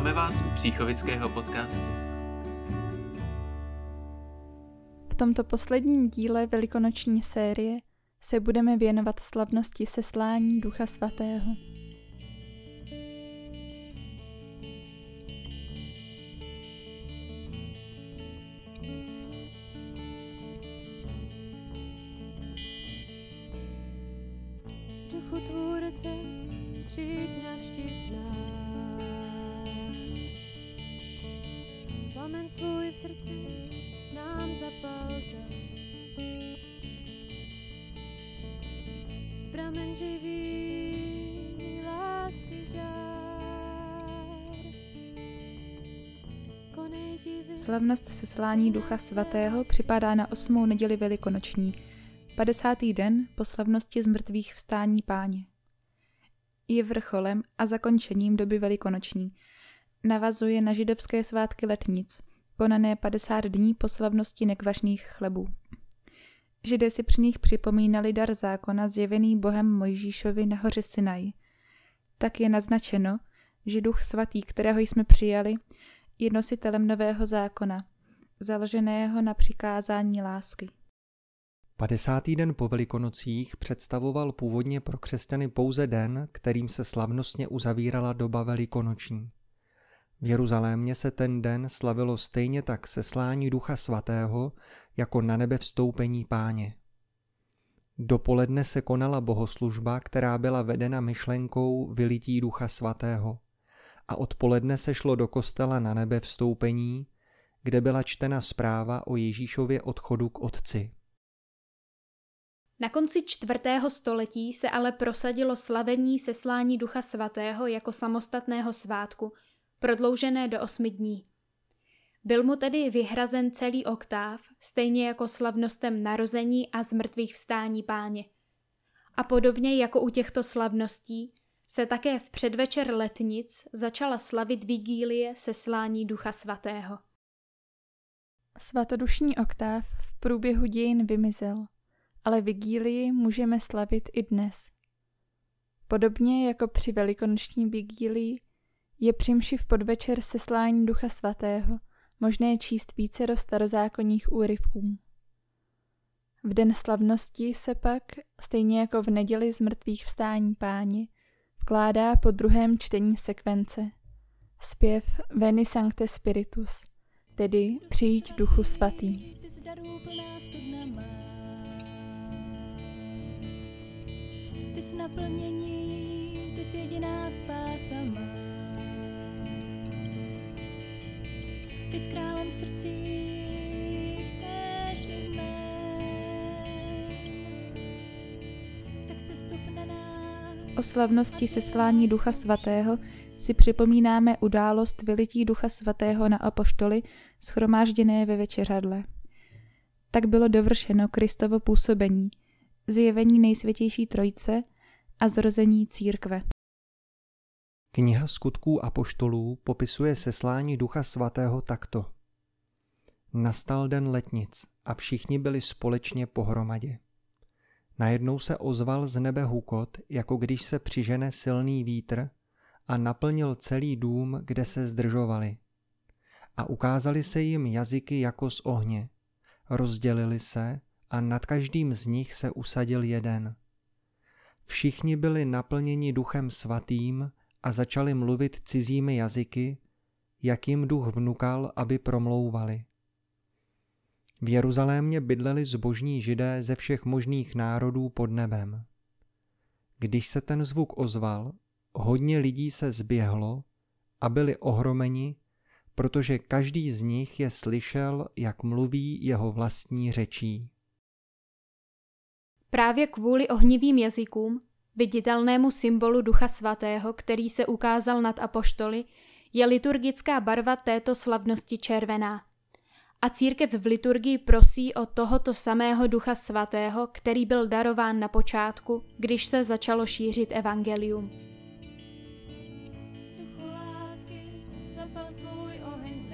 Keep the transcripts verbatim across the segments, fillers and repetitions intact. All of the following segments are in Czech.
Vítáme vás u Příchovického podcastu. V tomto posledním díle velikonoční série se budeme věnovat slavnosti seslání Ducha svatého. Duchu tvůrce, přijď navštív nás. Plamen svůj v srdci nám zapal zas. Z pramen živý lásky žár. Konej divy. Slavnost seslání Ducha svatého připadá na osmou neděli velikonoční, padesátý den po slavnosti zmrtvých vstání Páně. Je vrcholem a zakončením doby velikonoční. Navazuje na židovské svátky letnic, konané padesát dní po slavnosti nekvašných chlebů. Židé si při nich připomínali dar zákona zjevený Bohem Mojžíšovi na hoře Sinaj. Tak je naznačeno, že Duch svatý, kterého jsme přijali, je nositelem nového zákona, založeného na přikázání lásky. padesátý den po Velikonocích představoval původně pro křesťany pouze den, kterým se slavnostně uzavírala doba velikonoční. V Jeruzalémě se ten den slavilo stejně tak seslání Ducha svatého jako na nebe vstoupení Páně. Dopoledne se konala bohoslužba, která byla vedena myšlenkou vylití Ducha svatého, a odpoledne se šlo do kostela na nebe vstoupení, kde byla čtena zpráva o Ježíšově odchodu k Otci. Na konci čtvrtého století se ale prosadilo slavení seslání Ducha svatého jako samostatného svátku, prodloužené do osmi dní. Byl mu tedy vyhrazen celý oktáv, stejně jako slavnostem narození a zmrtvých vstání Páně. A podobně jako u těchto slavností se také v předvečer letnic začala slavit vigílie seslání Ducha svatého. Svatodušní oktáv v průběhu dějin vymizel, ale vigílii můžeme slavit i dnes. Podobně jako při velikonoční vigílii je při mši v podvečer seslání Ducha svatého možné číst vícero starozákonních úryvků. V den slavnosti se pak, stejně jako v neděli zmrtvých vstání Páně, vkládá po druhém čtení sekvence zpěv Veni Sancte Spiritus, tedy přijď Duchu svatý. Ty jsi naplnění, ty jsi jediná spása má. Ty jsi králem v srdcích, též i v mém. Tak se stup na nás. O slavnosti seslání Ducha svatého si připomínáme událost vylití Ducha svatého na apoštoly shromážděné ve večeřadle. Tak bylo dovršeno Kristovo působení, zjevení nejsvětější trojice a zrození církve. Kniha skutků apoštolů popisuje seslání Ducha svatého takto. Nastal den letnic a všichni byli společně pohromadě. Najednou se ozval z nebe hukot, jako když se přižene silný vítr, a naplnil celý dům, kde se zdržovali. A ukázali se jim jazyky jako z ohně. Rozdělili se a nad každým z nich se usadil jeden. Všichni byli naplněni Duchem svatým a začali mluvit cizími jazyky, jak jim Duch vnukal, aby promlouvali. V Jeruzalémě bydleli zbožní Židé ze všech možných národů pod nebem. Když se ten zvuk ozval, hodně lidí se zběhlo a byli ohromeni, protože každý z nich je slyšel, jak mluví jeho vlastní řečí. Právě kvůli ohnivým jazykům, viditelnému symbolu Ducha svatého, který se ukázal nad apoštoly, je liturgická barva této slavnosti červená. A církev v liturgii prosí o tohoto samého Ducha svatého, který byl darován na počátku, když se začalo šířit evangelium. Duchu lásky, zapal svůj oheň v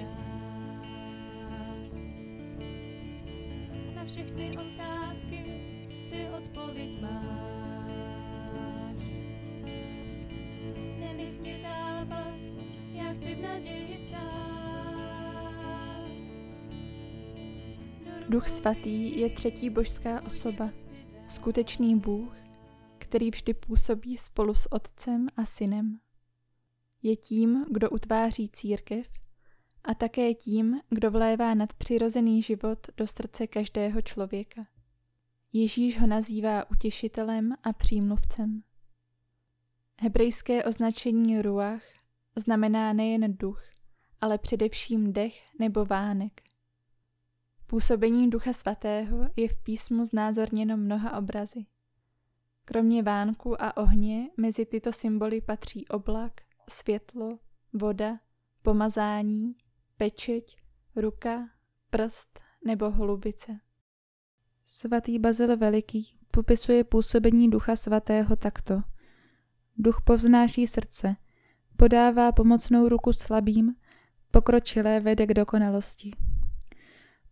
nás. Na všechny otázky ty odpověď máš. Nenech mě tápat, já chci dnes. Duch svatý je třetí božská osoba, skutečný Bůh, který vždy působí spolu s Otcem a Synem. Je tím, kdo utváří církev a také tím, kdo vlévá nadpřirozený život do srdce každého člověka. Ježíš ho nazývá utěšitelem a přímluvcem. Hebrejské označení ruach znamená nejen duch, ale především dech nebo vánek. Působení Ducha svatého je v písmu znázorněno mnoha obrazy. Kromě vánku a ohně mezi tyto symboly patří oblak, světlo, voda, pomazání, pečeť, ruka, prst nebo holubice. Svatý Bazil Veliký popisuje působení Ducha svatého takto. Duch povznáší srdce, podává pomocnou ruku slabým, pokročilé vede k dokonalosti.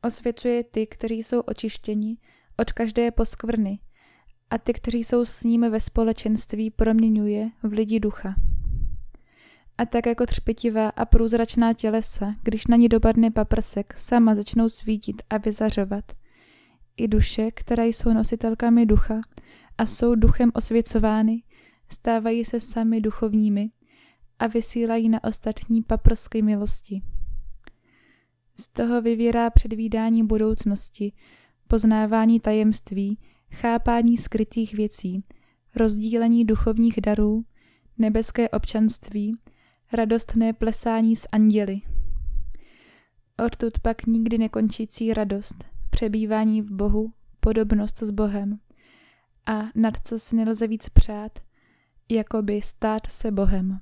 Osvěcuje ty, kteří jsou očištěni od každé poskvrny, a ty, kteří jsou s ním ve společenství, proměňuje v lidi ducha. A tak jako třpitivá a průzračná tělesa, když na ní dopadne paprsek, sama začnou svítit a vyzařovat. I duše, které jsou nositelkami ducha a jsou duchem osvěcovány, stávají se sami duchovními a vysílají na ostatní paprsky milosti. Z toho vyvírá předvídání budoucnosti, poznávání tajemství, chápání skrytých věcí, rozdílení duchovních darů, nebeské občanství, radostné plesání s anděli. Odtud pak nikdy nekončící radost, přebývání v Bohu, podobnost s Bohem a nad co si nelze víc přát, jakoby stát se Bohem.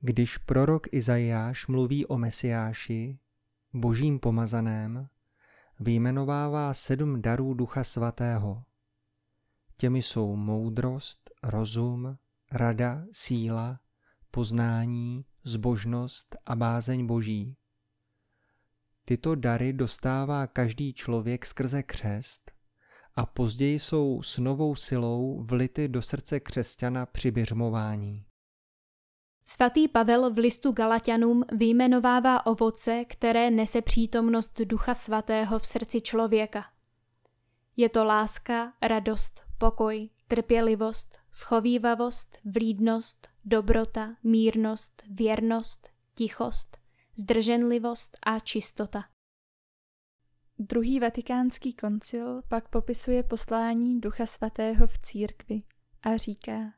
Když prorok Izajáš mluví o Mesiáši, božím pomazaném, vyjmenovává sedm darů Ducha svatého. Těmi jsou moudrost, rozum, rada, síla, poznání, zbožnost a bázeň boží. Tyto dary dostává každý člověk skrze křest a později jsou s novou silou vlity do srdce křesťana při běžmování. Svatý Pavel v listu Galaťanům vyjmenovává ovoce, které nese přítomnost Ducha svatého v srdci člověka. Je to láska, radost, pokoj, trpělivost, schovívavost, vlídnost, dobrota, mírnost, věrnost, tichost, zdrženlivost a čistota. Druhý vatikánský koncil pak popisuje poslání Ducha svatého v církvi a říká: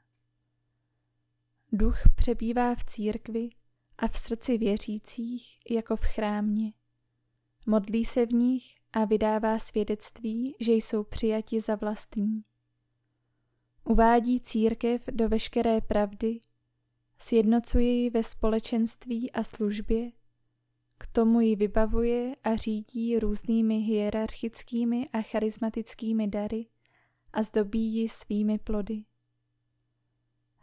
Duch přebývá v církvi a v srdci věřících jako v chrámě. Modlí se v nich a vydává svědectví, že jsou přijati za vlastní. Uvádí církev do veškeré pravdy, sjednocuje ji ve společenství a službě, k tomu ji vybavuje a řídí různými hierarchickými a charismatickými dary a zdobí ji svými plody.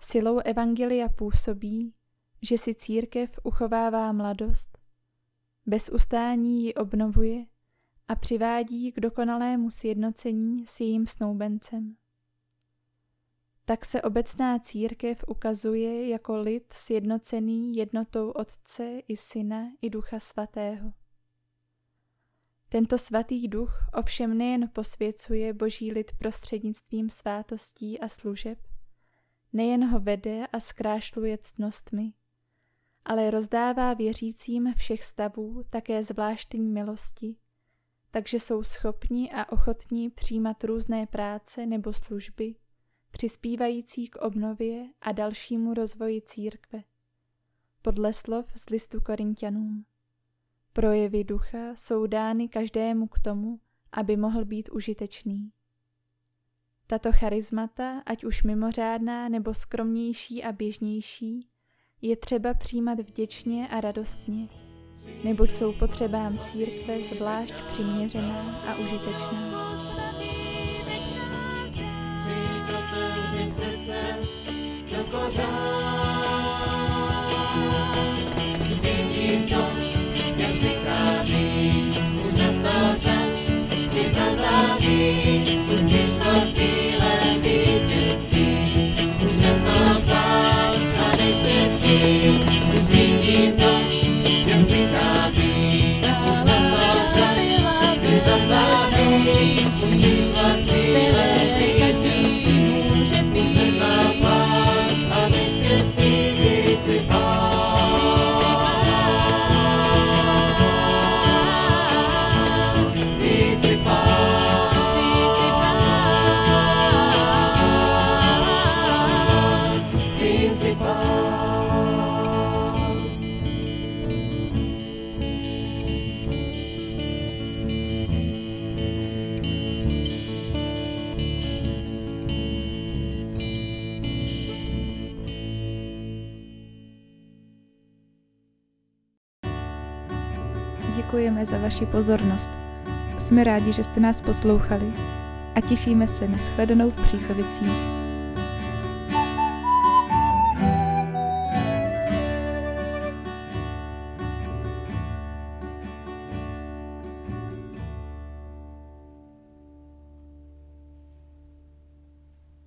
Silou evangelia působí, že si církev uchovává mladost, bez ustání ji obnovuje a přivádí k dokonalému sjednocení s jejím snoubencem. Tak se obecná církev ukazuje jako lid sjednocený jednotou Otce i Syna i Ducha svatého. Tento svatý duch ovšem nejen posvěcuje boží lid prostřednictvím svátostí a služeb, nejen ho vede a zkrášluje ctnostmi, ale rozdává věřícím všech stavů také zvláštní milosti, takže jsou schopni a ochotní přijímat různé práce nebo služby, přispívající k obnově a dalšímu rozvoji církve. Podle slov z listu Korinťanům. Projevy ducha jsou dány každému k tomu, aby mohl být užitečný. Tato charismata, ať už mimořádná nebo skromnější a běžnější, je třeba přijímat vděčně a radostně, neboť jsou potřebám církve zvlášť přiměřená a užitečná. Už nastává a neštěstí, už cítím to. Děkujeme za vaši pozornost. Jsme rádi, že jste nás poslouchali a těšíme se na shledanou v Příchovicích.